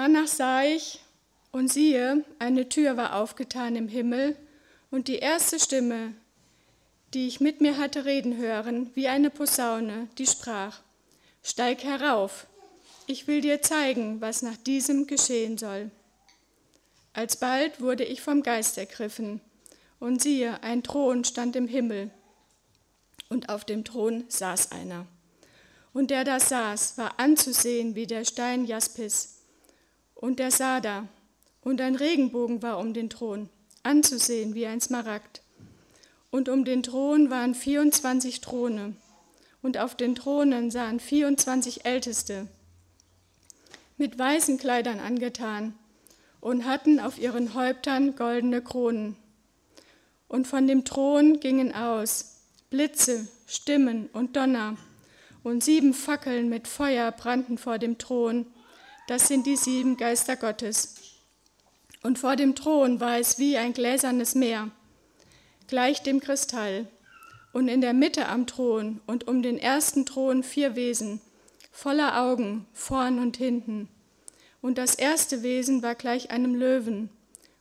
Danach sah ich, und siehe, eine Tür war aufgetan im Himmel, und die erste Stimme, die ich mit mir hatte reden hören, wie eine Posaune, die sprach: Steig herauf, ich will dir zeigen, was nach diesem geschehen soll. Alsbald wurde ich vom Geist ergriffen, und siehe, ein Thron stand im Himmel, und auf dem Thron saß einer. Und der da saß, war anzusehen wie der Stein Jaspis und der Sarder, und ein Regenbogen war um den Thron, anzusehen wie ein Smaragd. Und um den Thron waren 24 Throne, und auf den Thronen sahen 24 Älteste, mit weißen Kleidern angetan, und hatten auf ihren Häuptern goldene Kronen. Und von dem Thron gingen aus Blitze, Stimmen und Donner, und 7 Fackeln mit Feuer brannten vor dem Thron. Das sind die 7 Geister Gottes. Und vor dem Thron war es wie ein gläsernes Meer, gleich dem Kristall, und in der Mitte am Thron und um den ersten Thron 4 Wesen, voller Augen, vorn und hinten. Und das erste Wesen war gleich einem Löwen,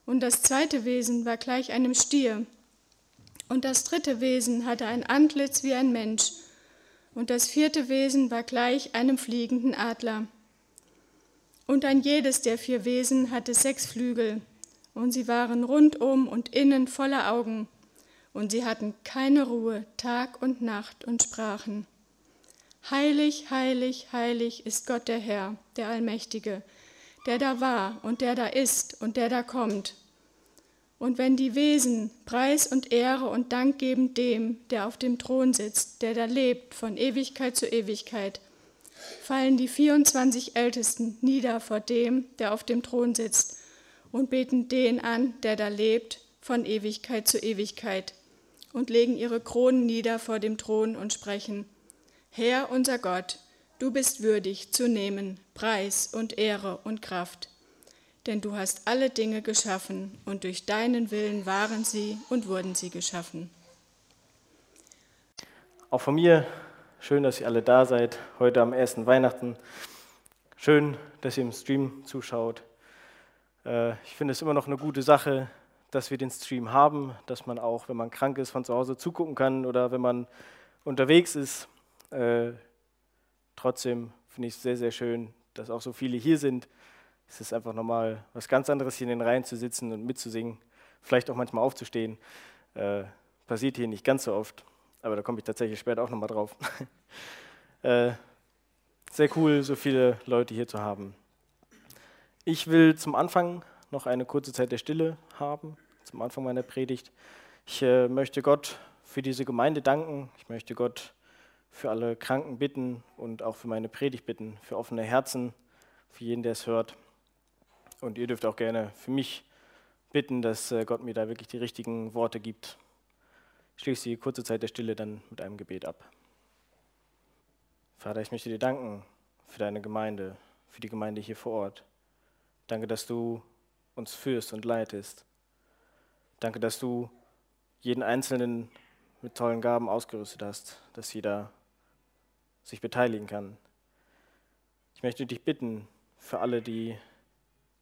und das zweite Wesen war gleich einem Stier, und das dritte Wesen hatte ein Antlitz wie ein Mensch, und das vierte Wesen war gleich einem fliegenden Adler. Und ein jedes der 4 Wesen hatte 6 Flügel, und sie waren rundum und innen voller Augen, und sie hatten keine Ruhe Tag und Nacht und sprachen: Heilig, heilig, heilig ist Gott der Herr, der Allmächtige, der da war und der da ist und der da kommt. Und wenn die Wesen Preis und Ehre und Dank geben dem, der auf dem Thron sitzt, der da lebt von Ewigkeit zu Ewigkeit, fallen die 24 Ältesten nieder vor dem, der auf dem Thron sitzt, und beten den an, der da lebt von Ewigkeit zu Ewigkeit, und legen ihre Kronen nieder vor dem Thron und sprechen: Herr unser Gott, du bist würdig zu nehmen Preis und Ehre und Kraft, denn du hast alle Dinge geschaffen, und durch deinen Willen waren sie und wurden sie geschaffen. Auch von mir, schön, dass ihr alle da seid, heute am ersten Weihnachten. Schön, dass ihr im Stream zuschaut. Ich finde es immer noch eine gute Sache, dass wir den Stream haben, dass man auch, wenn man krank ist, von zu Hause zugucken kann oder wenn man unterwegs ist. Trotzdem finde ich es sehr, sehr schön, dass auch so viele hier sind. Es ist einfach nochmal was ganz anderes, hier in den Reihen zu sitzen und mitzusingen, vielleicht auch manchmal aufzustehen. Passiert hier nicht ganz so oft, aber da komme ich tatsächlich später auch nochmal drauf. Sehr cool, so viele Leute hier zu haben. Ich will zum Anfang noch eine kurze Zeit der Stille haben, zum Anfang meiner Predigt. Ich möchte Gott für diese Gemeinde danken. Ich möchte Gott für alle Kranken bitten und auch für meine Predigt bitten, für offene Herzen, für jeden, der es hört. Und ihr dürft auch gerne für mich bitten, dass Gott mir da wirklich die richtigen Worte gibt. Ich schließe die kurze Zeit der Stille dann mit einem Gebet ab. Vater, ich möchte dir danken für deine Gemeinde, für die Gemeinde hier vor Ort. Danke, dass du uns führst und leitest. Danke, dass du jeden Einzelnen mit tollen Gaben ausgerüstet hast, dass jeder sich beteiligen kann. Ich möchte dich bitten, für alle, die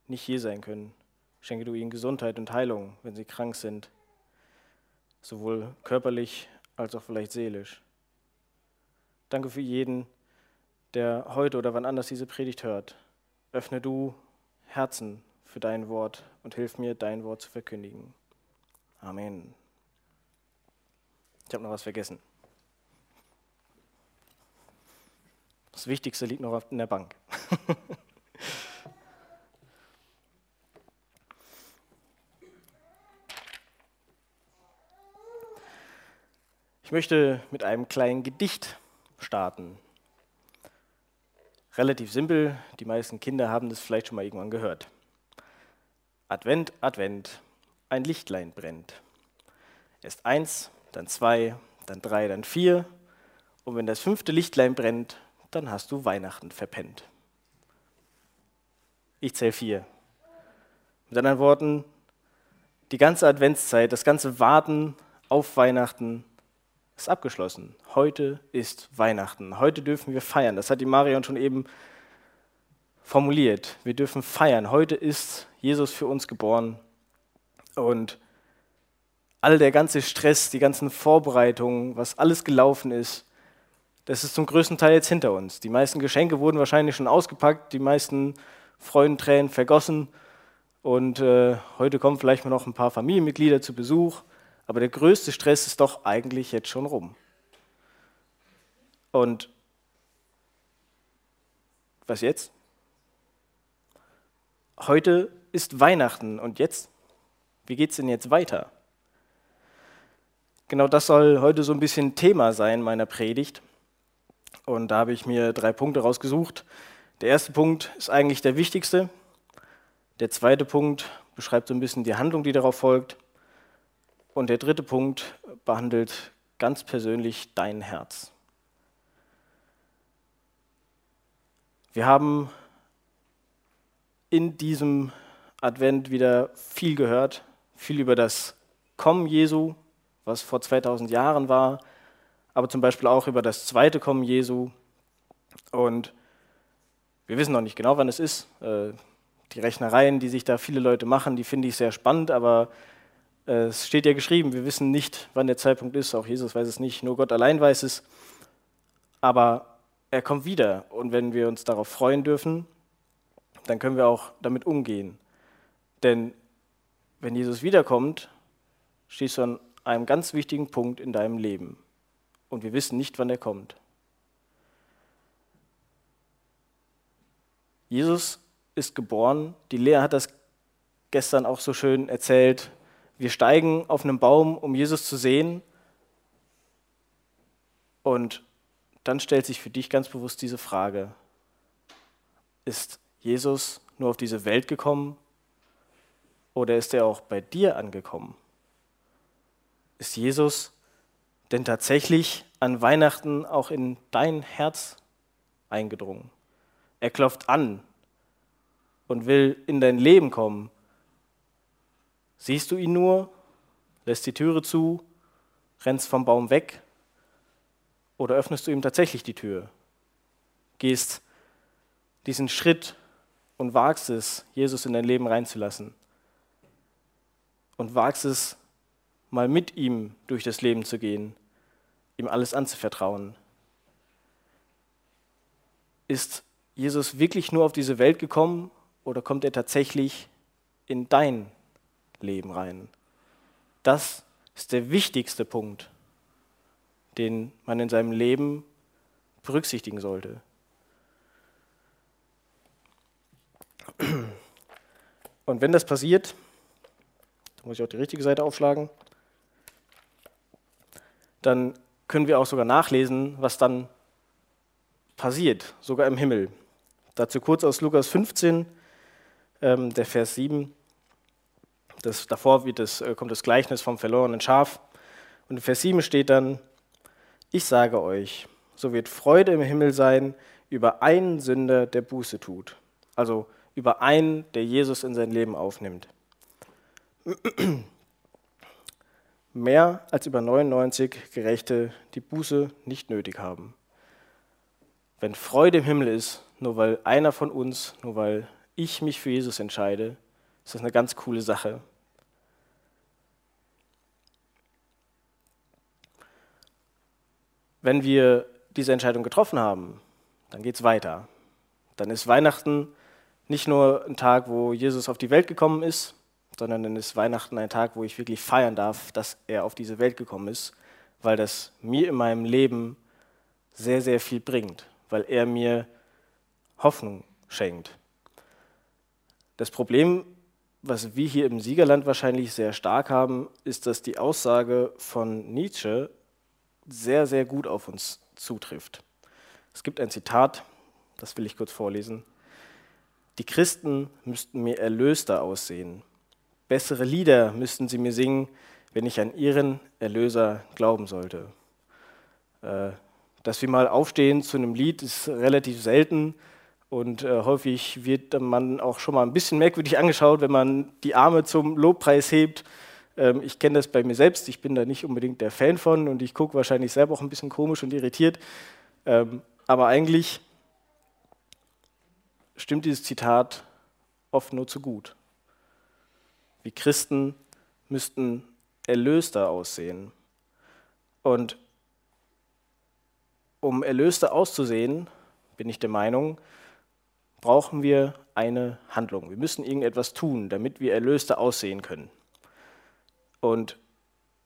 nicht hier sein können, schenke du ihnen Gesundheit und Heilung, wenn sie krank sind, sowohl körperlich als auch vielleicht seelisch. Danke für jeden, der heute oder wann anders diese Predigt hört. Öffne du Herzen für dein Wort und hilf mir, dein Wort zu verkündigen. Amen. Ich habe noch was vergessen. Das Wichtigste liegt noch in der Bank. Ich möchte mit einem kleinen Gedicht starten. Relativ simpel, die meisten Kinder haben das vielleicht schon mal irgendwann gehört. Advent, Advent, ein Lichtlein brennt. Erst 1, dann 2, dann 3, dann 4. Und wenn das 5. Lichtlein brennt, dann hast du Weihnachten verpennt. Ich zähle 4. Mit anderen Worten, die ganze Adventszeit, das ganze Warten auf Weihnachten ist abgeschlossen. Heute ist Weihnachten. Heute dürfen wir feiern. Das hat die Marion schon eben formuliert. Wir dürfen feiern. Heute ist Jesus für uns geboren. Und all der ganze Stress, die ganzen Vorbereitungen, was alles gelaufen ist, das ist zum größten Teil jetzt hinter uns. Die meisten Geschenke wurden wahrscheinlich schon ausgepackt, die meisten Freudentränen vergossen. Und heute kommen vielleicht mal noch ein paar Familienmitglieder zu Besuch. Aber der größte Stress ist doch eigentlich jetzt schon rum. Und was jetzt? Heute ist Weihnachten und jetzt? Wie geht's denn jetzt weiter? Genau das soll heute so ein bisschen Thema sein meiner Predigt. Und da habe ich mir 3 Punkte rausgesucht. Der erste Punkt ist eigentlich der wichtigste. Der zweite Punkt beschreibt so ein bisschen die Handlung, die darauf folgt. Und der dritte Punkt behandelt ganz persönlich dein Herz. Wir haben in diesem Advent wieder viel gehört, viel über das Kommen Jesu, was vor 2000 Jahren war, aber zum Beispiel auch über das zweite Kommen Jesu. Und wir wissen noch nicht genau, wann es ist. Die Rechnereien, die sich da viele Leute machen, die finde ich sehr spannend, aber es steht ja geschrieben, wir wissen nicht, wann der Zeitpunkt ist. Auch Jesus weiß es nicht, nur Gott allein weiß es. Aber er kommt wieder und wenn wir uns darauf freuen dürfen, dann können wir auch damit umgehen. Denn wenn Jesus wiederkommt, stehst du an einem ganz wichtigen Punkt in deinem Leben und wir wissen nicht, wann er kommt. Jesus ist geboren, die Lea hat das gestern auch so schön erzählt, wir steigen auf einen Baum, um Jesus zu sehen und dann stellt sich für dich ganz bewusst diese Frage, ist Jesus nur auf diese Welt gekommen oder ist er auch bei dir angekommen? Ist Jesus denn tatsächlich an Weihnachten auch in dein Herz eingedrungen? Er klopft an und will in dein Leben kommen. Siehst du ihn nur, lässt die Türe zu, rennst vom Baum weg? Oder öffnest du ihm tatsächlich die Tür? Gehst diesen Schritt und wagst es, Jesus in dein Leben reinzulassen. Und wagst es, mal mit ihm durch das Leben zu gehen, ihm alles anzuvertrauen. Ist Jesus wirklich nur auf diese Welt gekommen oder kommt er tatsächlich in dein Leben rein? Das ist der wichtigste Punkt, den man in seinem Leben berücksichtigen sollte. Und wenn das passiert, muss ich auch die richtige Seite aufschlagen, dann können wir auch sogar nachlesen, was dann passiert, sogar im Himmel. Dazu kurz aus Lukas 15, der Vers 7. Davor kommt das Gleichnis vom verlorenen Schaf. Und in Vers 7 steht dann, ich sage euch, so wird Freude im Himmel sein über einen Sünder, der Buße tut. Also über einen, der Jesus in sein Leben aufnimmt. Mehr als über 99 Gerechte, die Buße nicht nötig haben. Wenn Freude im Himmel ist, nur weil einer von uns, nur weil ich mich für Jesus entscheide, ist das eine ganz coole Sache. Wenn wir diese Entscheidung getroffen haben, dann geht es weiter. Dann ist Weihnachten nicht nur ein Tag, wo Jesus auf die Welt gekommen ist, sondern dann ist Weihnachten ein Tag, wo ich wirklich feiern darf, dass er auf diese Welt gekommen ist, weil das mir in meinem Leben sehr, sehr viel bringt, weil er mir Hoffnung schenkt. Das Problem, was wir hier im Siegerland wahrscheinlich sehr stark haben, ist, dass die Aussage von Nietzsche sehr, sehr gut auf uns zutrifft. Es gibt ein Zitat, das will ich kurz vorlesen. Die Christen müssten mir erlöster aussehen. Bessere Lieder müssten sie mir singen, wenn ich an ihren Erlöser glauben sollte. Dass wir mal aufstehen zu einem Lied, ist relativ selten und häufig wird man auch schon mal ein bisschen merkwürdig angeschaut, wenn man die Arme zum Lobpreis hebt. Ich kenne das bei mir selbst, ich bin da nicht unbedingt der Fan von und ich gucke wahrscheinlich selber auch ein bisschen komisch und irritiert. Aber eigentlich stimmt dieses Zitat oft nur zu gut. Wir Christen müssten erlöster aussehen. Und um erlöster auszusehen, bin ich der Meinung, brauchen wir eine Handlung. Wir müssen irgendetwas tun, damit wir erlöster aussehen können. Und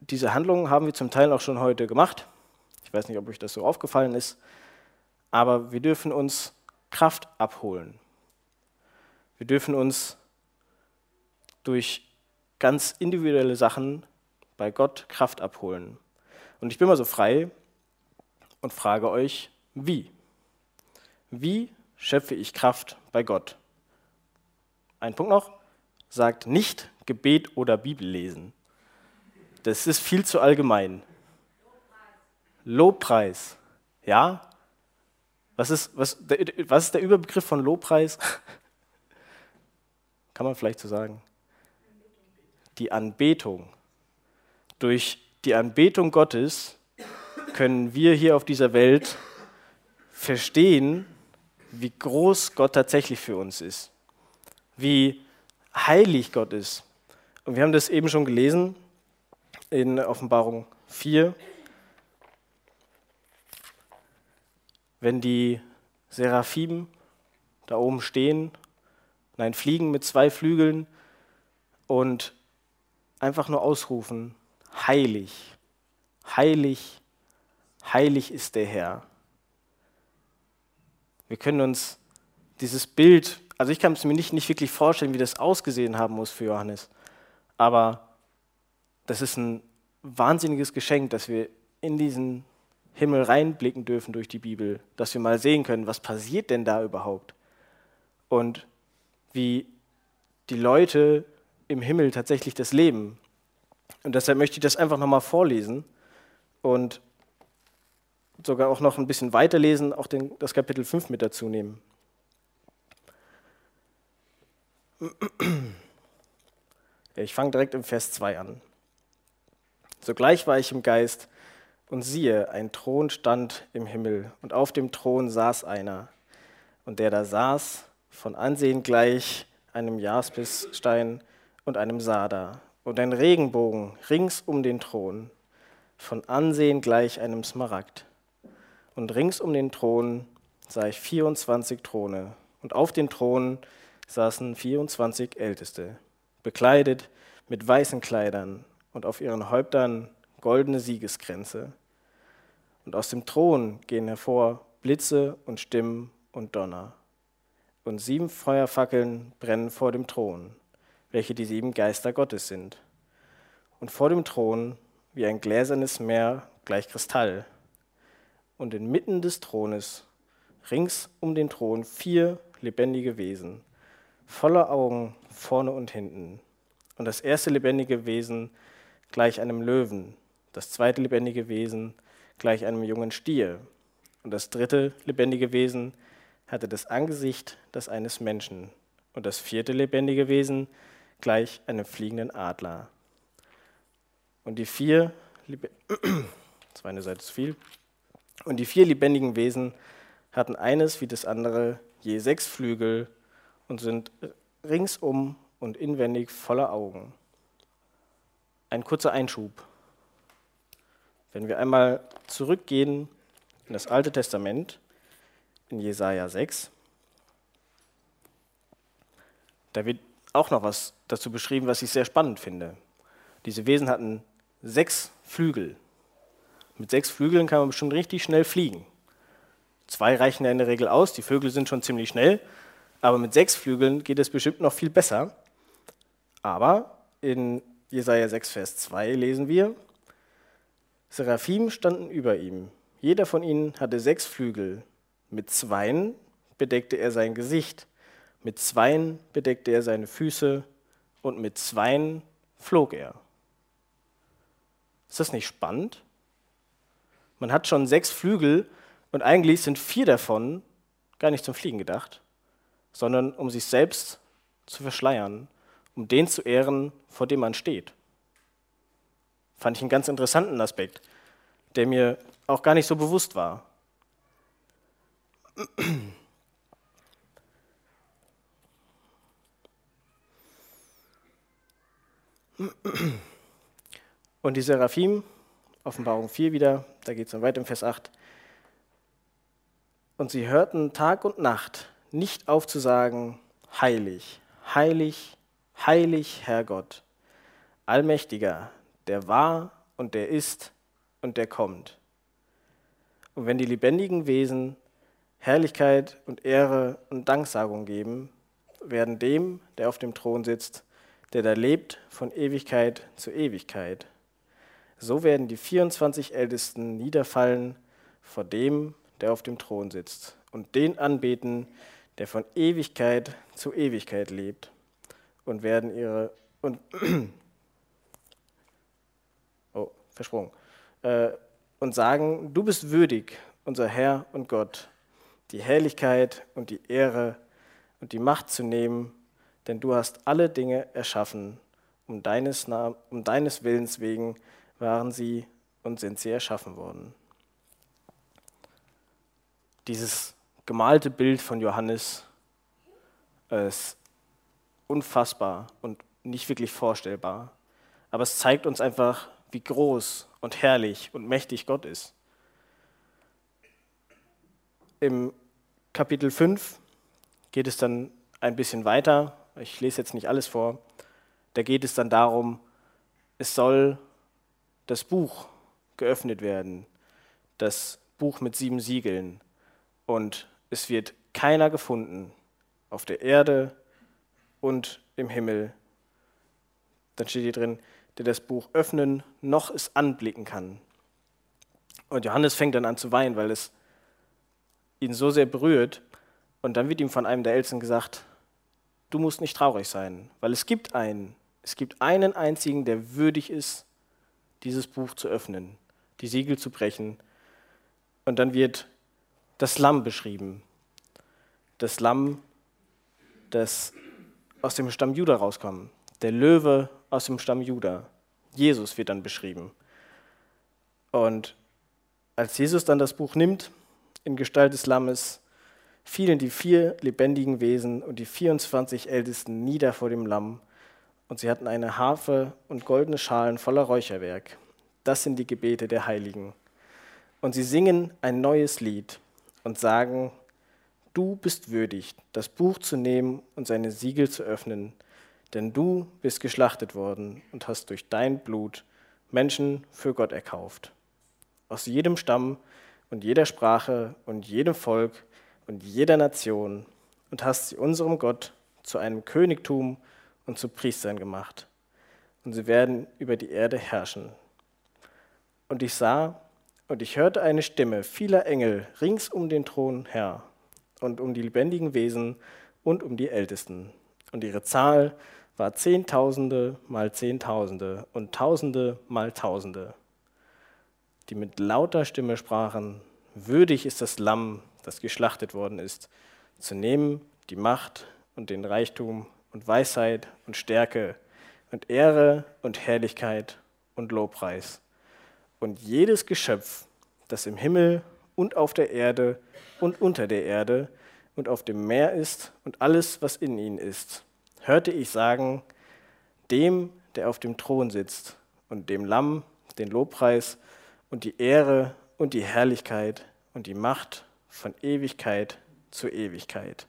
diese Handlungen haben wir zum Teil auch schon heute gemacht. Ich weiß nicht, ob euch das so aufgefallen ist, aber wir dürfen uns Kraft abholen. Wir dürfen uns durch ganz individuelle Sachen bei Gott Kraft abholen. Und ich bin mal so frei und frage euch, wie? Wie schöpfe ich Kraft bei Gott? Ein Punkt noch, sagt nicht Gebet oder Bibellesen. Das ist viel zu allgemein. Lobpreis. Ja? Was ist der Überbegriff von Lobpreis? Kann man vielleicht so sagen. Die Anbetung. Durch die Anbetung Gottes können wir hier auf dieser Welt verstehen, wie groß Gott tatsächlich für uns ist. Wie heilig Gott ist. Und wir haben das eben schon gelesen in Offenbarung 4. Wenn die Seraphim da oben stehen, nein, fliegen mit zwei Flügeln und einfach nur ausrufen, heilig, heilig, heilig ist der Herr. Wir können uns dieses Bild, also ich kann es mir nicht wirklich vorstellen, wie das ausgesehen haben muss für Johannes, aber das ist ein wahnsinniges Geschenk, dass wir in diesen Himmel reinblicken dürfen durch die Bibel, dass wir mal sehen können, was passiert denn da überhaupt? Und wie die Leute im Himmel tatsächlich das leben. Und deshalb möchte ich das einfach nochmal vorlesen und sogar auch noch ein bisschen weiterlesen, auch das Kapitel 5 mit dazu nehmen. Ich fange direkt im Vers 2 an. Sogleich war ich im Geist, und siehe, ein Thron stand im Himmel, und auf dem Thron saß einer. Und der da saß, von Ansehen gleich einem Jaspisstein und einem Sarder, und ein Regenbogen rings um den Thron, von Ansehen gleich einem Smaragd. Und rings um den Thron sah ich 24 Throne, und auf den Thronen saßen 24 Älteste, bekleidet mit weißen Kleidern, und auf ihren Häuptern goldene Siegeskränze. Und aus dem Thron gehen hervor Blitze und Stimmen und Donner. Und 7 Feuerfackeln brennen vor dem Thron, welche die 7 Geister Gottes sind. Und vor dem Thron wie ein gläsernes Meer gleich Kristall. Und inmitten des Thrones, rings um den Thron, 4 lebendige Wesen, voller Augen vorne und hinten. Und das erste lebendige Wesen gleich einem Löwen, das zweite lebendige Wesen gleich einem jungen Stier. Und das dritte lebendige Wesen hatte das Angesicht, das eines Menschen. Und das vierte lebendige Wesen gleich einem fliegenden Adler. Und die 4 lebendigen Wesen hatten eines wie das andere je 6 Flügel und sind ringsum und inwendig voller Augen. Ein kurzer Einschub. Wenn wir einmal zurückgehen in das Alte Testament, in Jesaja 6, da wird auch noch was dazu beschrieben, was ich sehr spannend finde. Diese Wesen hatten 6 Flügel. Mit 6 Flügeln kann man bestimmt richtig schnell fliegen. 2 reichen ja in der Regel aus, die Vögel sind schon ziemlich schnell, aber mit 6 Flügeln geht es bestimmt noch viel besser. Aber in Jesaja 6, Vers 2 lesen wir, Seraphim standen über ihm, jeder von ihnen hatte 6 Flügel, mit 2 bedeckte er sein Gesicht, mit 2 bedeckte er seine Füße und mit 2 flog er. Ist das nicht spannend? Man hat schon 6 Flügel und eigentlich sind 4 davon gar nicht zum Fliegen gedacht, sondern um sich selbst zu verschleiern, um den zu ehren, vor dem man steht. Fand ich einen ganz interessanten Aspekt, der mir auch gar nicht so bewusst war. Und die Seraphim, Offenbarung 4 wieder, da geht es dann weiter im Vers 8. Und sie hörten Tag und Nacht nicht auf zu sagen, heilig, heilig, heilig Herr Gott, Allmächtiger, der war und der ist und der kommt. Und wenn die lebendigen Wesen Herrlichkeit und Ehre und Danksagung geben, werden dem, der auf dem Thron sitzt, der da lebt, von Ewigkeit zu Ewigkeit. So werden die 24 Ältesten niederfallen vor dem, der auf dem Thron sitzt, und den anbeten, der von Ewigkeit zu Ewigkeit lebt, und werden ihre und sagen, du bist würdig, unser Herr und Gott, die Herrlichkeit und die Ehre und die Macht zu nehmen, denn du hast alle Dinge erschaffen, um deines Willens wegen waren sie und sind sie erschaffen worden. Dieses gemalte Bild von Johannes ist unfassbar und nicht wirklich vorstellbar, aber es zeigt uns einfach, wie groß und herrlich und mächtig Gott ist. Im Kapitel 5 geht es dann ein bisschen weiter, ich lese jetzt nicht alles vor, da geht es dann darum, es soll das Buch geöffnet werden, das Buch mit 7 Siegeln, und es wird keiner gefunden, auf der Erde und im Himmel. Dann steht hier drin, der das Buch öffnen, noch es anblicken kann. Und Johannes fängt dann an zu weinen, weil es ihn so sehr berührt. Und dann wird ihm von einem der Ältesten gesagt, du musst nicht traurig sein, weil es gibt einen einzigen, der würdig ist, dieses Buch zu öffnen, die Siegel zu brechen. Und dann wird das Lamm beschrieben. Das Lamm, das aus dem Stamm Juda rauskommt. Der Löwe aus dem Stamm Juda. Jesus wird dann beschrieben. Und als Jesus dann das Buch nimmt, in Gestalt des Lammes, fielen die 4 lebendigen Wesen und die 24 Ältesten nieder vor dem Lamm, und sie hatten eine Harfe und goldene Schalen voller Räucherwerk. Das sind die Gebete der Heiligen. Und sie singen ein neues Lied und sagen, du bist würdig, das Buch zu nehmen und seine Siegel zu öffnen, denn du bist geschlachtet worden und hast durch dein Blut Menschen für Gott erkauft. Aus jedem Stamm und jeder Sprache und jedem Volk und jeder Nation, und hast sie unserem Gott zu einem Königtum und zu Priestern gemacht. Und sie werden über die Erde herrschen. Und ich sah und ich hörte eine Stimme vieler Engel rings um den Thron her und um die lebendigen Wesen und um die Ältesten. Und ihre Zahl war 10.000 mal 10.000 und 1.000 mal 1.000, die mit lauter Stimme sprachen, würdig ist das Lamm, das geschlachtet worden ist, zu nehmen die Macht und den Reichtum und Weisheit und Stärke und Ehre und Herrlichkeit und Lobpreis. Und jedes Geschöpf, das im Himmel und auf der Erde und unter der Erde und auf dem Meer ist und alles, was in ihnen ist, hörte ich sagen, dem, der auf dem Thron sitzt und dem Lamm, den Lobpreis und die Ehre und die Herrlichkeit und die Macht von Ewigkeit zu Ewigkeit.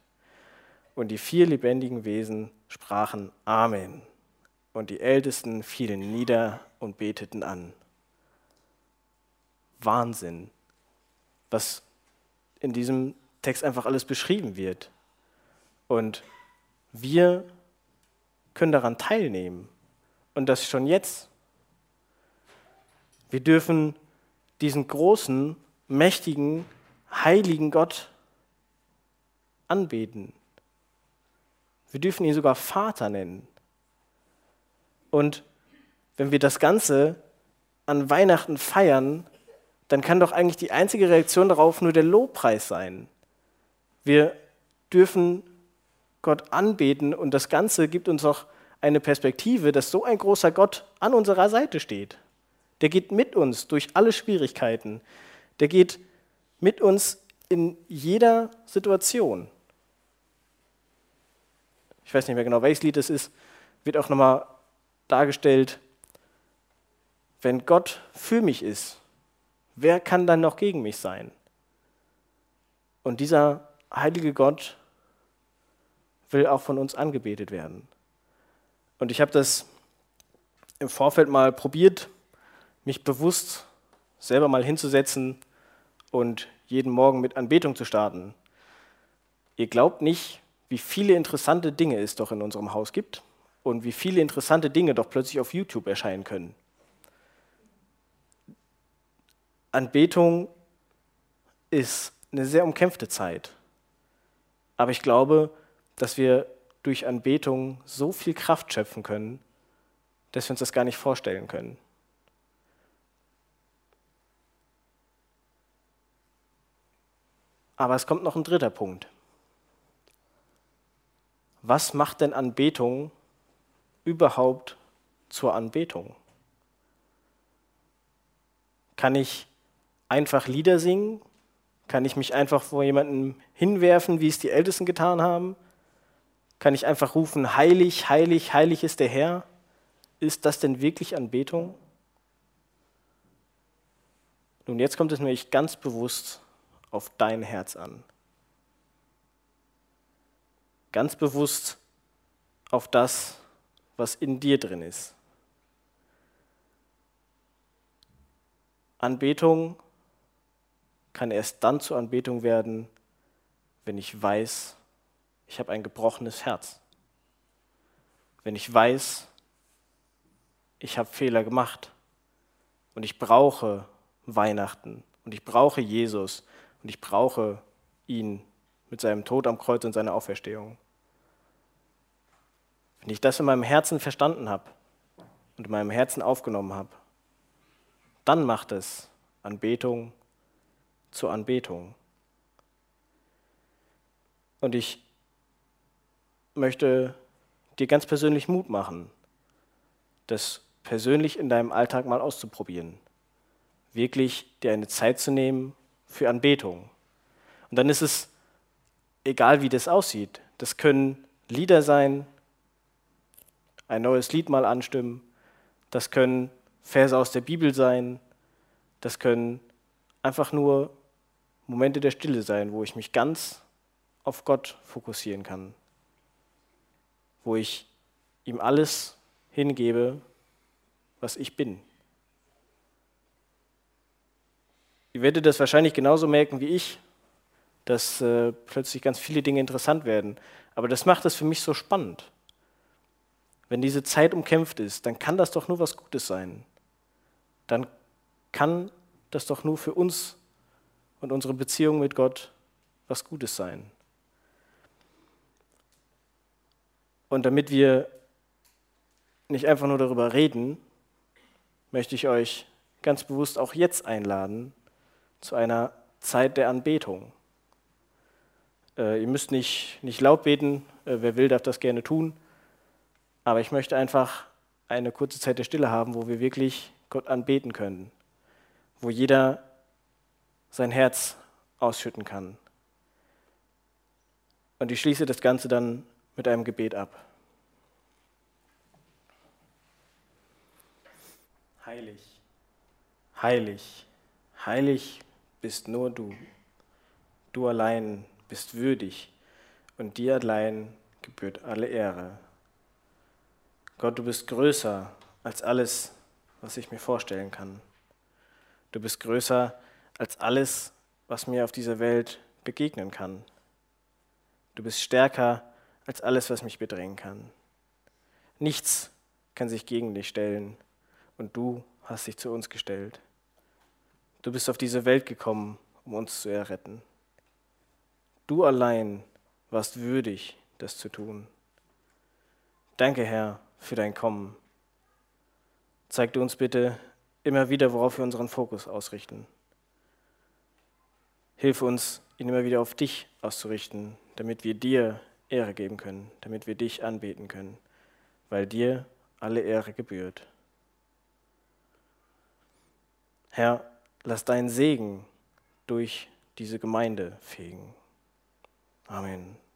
Und die 4 lebendigen Wesen sprachen Amen. Und die Ältesten fielen nieder und beteten an. Wahnsinn, was in diesem Text einfach alles beschrieben wird. Und wir können daran teilnehmen. Und das schon jetzt. Wir dürfen diesen großen, mächtigen, heiligen Gott anbeten. Wir dürfen ihn sogar Vater nennen. Und wenn wir das Ganze an Weihnachten feiern, dann kann doch eigentlich die einzige Reaktion darauf nur der Lobpreis sein. Wir dürfen Gott anbeten, und das Ganze gibt uns auch eine Perspektive, dass so ein großer Gott an unserer Seite steht. Der geht mit uns durch alle Schwierigkeiten. Der geht mit uns in jeder Situation. Ich weiß nicht mehr genau, welches Lied es ist, wird auch nochmal dargestellt, wenn Gott für mich ist, wer kann dann noch gegen mich sein? Und dieser heilige Gott will auch von uns angebetet werden. Und ich habe das im Vorfeld mal probiert, mich bewusst selber mal hinzusetzen und jeden Morgen mit Anbetung zu starten. Ihr glaubt nicht, wie viele interessante Dinge es doch in unserem Haus gibt und wie viele interessante Dinge doch plötzlich auf YouTube erscheinen können. Anbetung ist eine sehr umkämpfte Zeit. Aber ich glaube, dass wir durch Anbetung so viel Kraft schöpfen können, dass wir uns das gar nicht vorstellen können. Aber es kommt noch ein dritter Punkt. Was macht denn Anbetung überhaupt zur Anbetung? Kann ich einfach Lieder singen? Kann ich mich einfach vor jemandem hinwerfen, wie es die Ältesten getan haben? Kann ich einfach rufen, heilig, heilig, heilig ist der Herr? Ist das denn wirklich Anbetung? Nun, jetzt kommt es nämlich ganz bewusst auf dein Herz an. Ganz bewusst auf das, was in dir drin ist. Anbetung kann erst dann zur Anbetung werden, wenn ich weiß, ich habe ein gebrochenes Herz. Wenn ich weiß, ich habe Fehler gemacht und ich brauche Weihnachten und ich brauche Jesus und ich brauche ihn mit seinem Tod am Kreuz und seiner Auferstehung. Wenn ich das in meinem Herzen verstanden habe und in meinem Herzen aufgenommen habe, dann macht es Anbetung zur Anbetung. Und ich möchte dir ganz persönlich Mut machen, das persönlich in deinem Alltag mal auszuprobieren. Wirklich dir eine Zeit zu nehmen für Anbetung. Und dann ist es egal, wie das aussieht. Das können Lieder sein, ein neues Lied mal anstimmen, das können Verse aus der Bibel sein, das können einfach nur Momente der Stille sein, wo ich mich ganz auf Gott fokussieren kann, wo ich ihm alles hingebe, was ich bin. Ihr werdet das wahrscheinlich genauso merken wie ich, dass plötzlich ganz viele Dinge interessant werden. Aber das macht es für mich so spannend. Wenn diese Zeit umkämpft ist, dann kann das doch nur was Gutes sein. Dann kann das doch nur für uns und unsere Beziehung mit Gott was Gutes sein. Und damit wir nicht einfach nur darüber reden, möchte ich euch ganz bewusst auch jetzt einladen zu einer Zeit der Anbetung. Ihr müsst nicht laut beten, wer will, darf das gerne tun. Aber ich möchte einfach eine kurze Zeit der Stille haben, wo wir wirklich Gott anbeten können, wo jeder sein Herz ausschütten kann. Und ich schließe das Ganze dann mit einem Gebet ab. Heilig, heilig, heilig bist nur du. Du allein bist würdig und dir allein gebührt alle Ehre. Gott, du bist größer als alles, was ich mir vorstellen kann. Du bist größer als alles, was mir auf dieser Welt begegnen kann. Du bist stärker als alles, was mich bedrängen kann. Nichts kann sich gegen dich stellen und du hast dich zu uns gestellt. Du bist auf diese Welt gekommen, um uns zu erretten. Du allein warst würdig, das zu tun. Danke, Herr, für dein Kommen. Zeig du uns bitte immer wieder, worauf wir unseren Fokus ausrichten. Hilf uns, ihn immer wieder auf dich auszurichten, damit wir dir Ehre geben können, damit wir dich anbeten können, weil dir alle Ehre gebührt. Herr, lass deinen Segen durch diese Gemeinde fegen. Amen.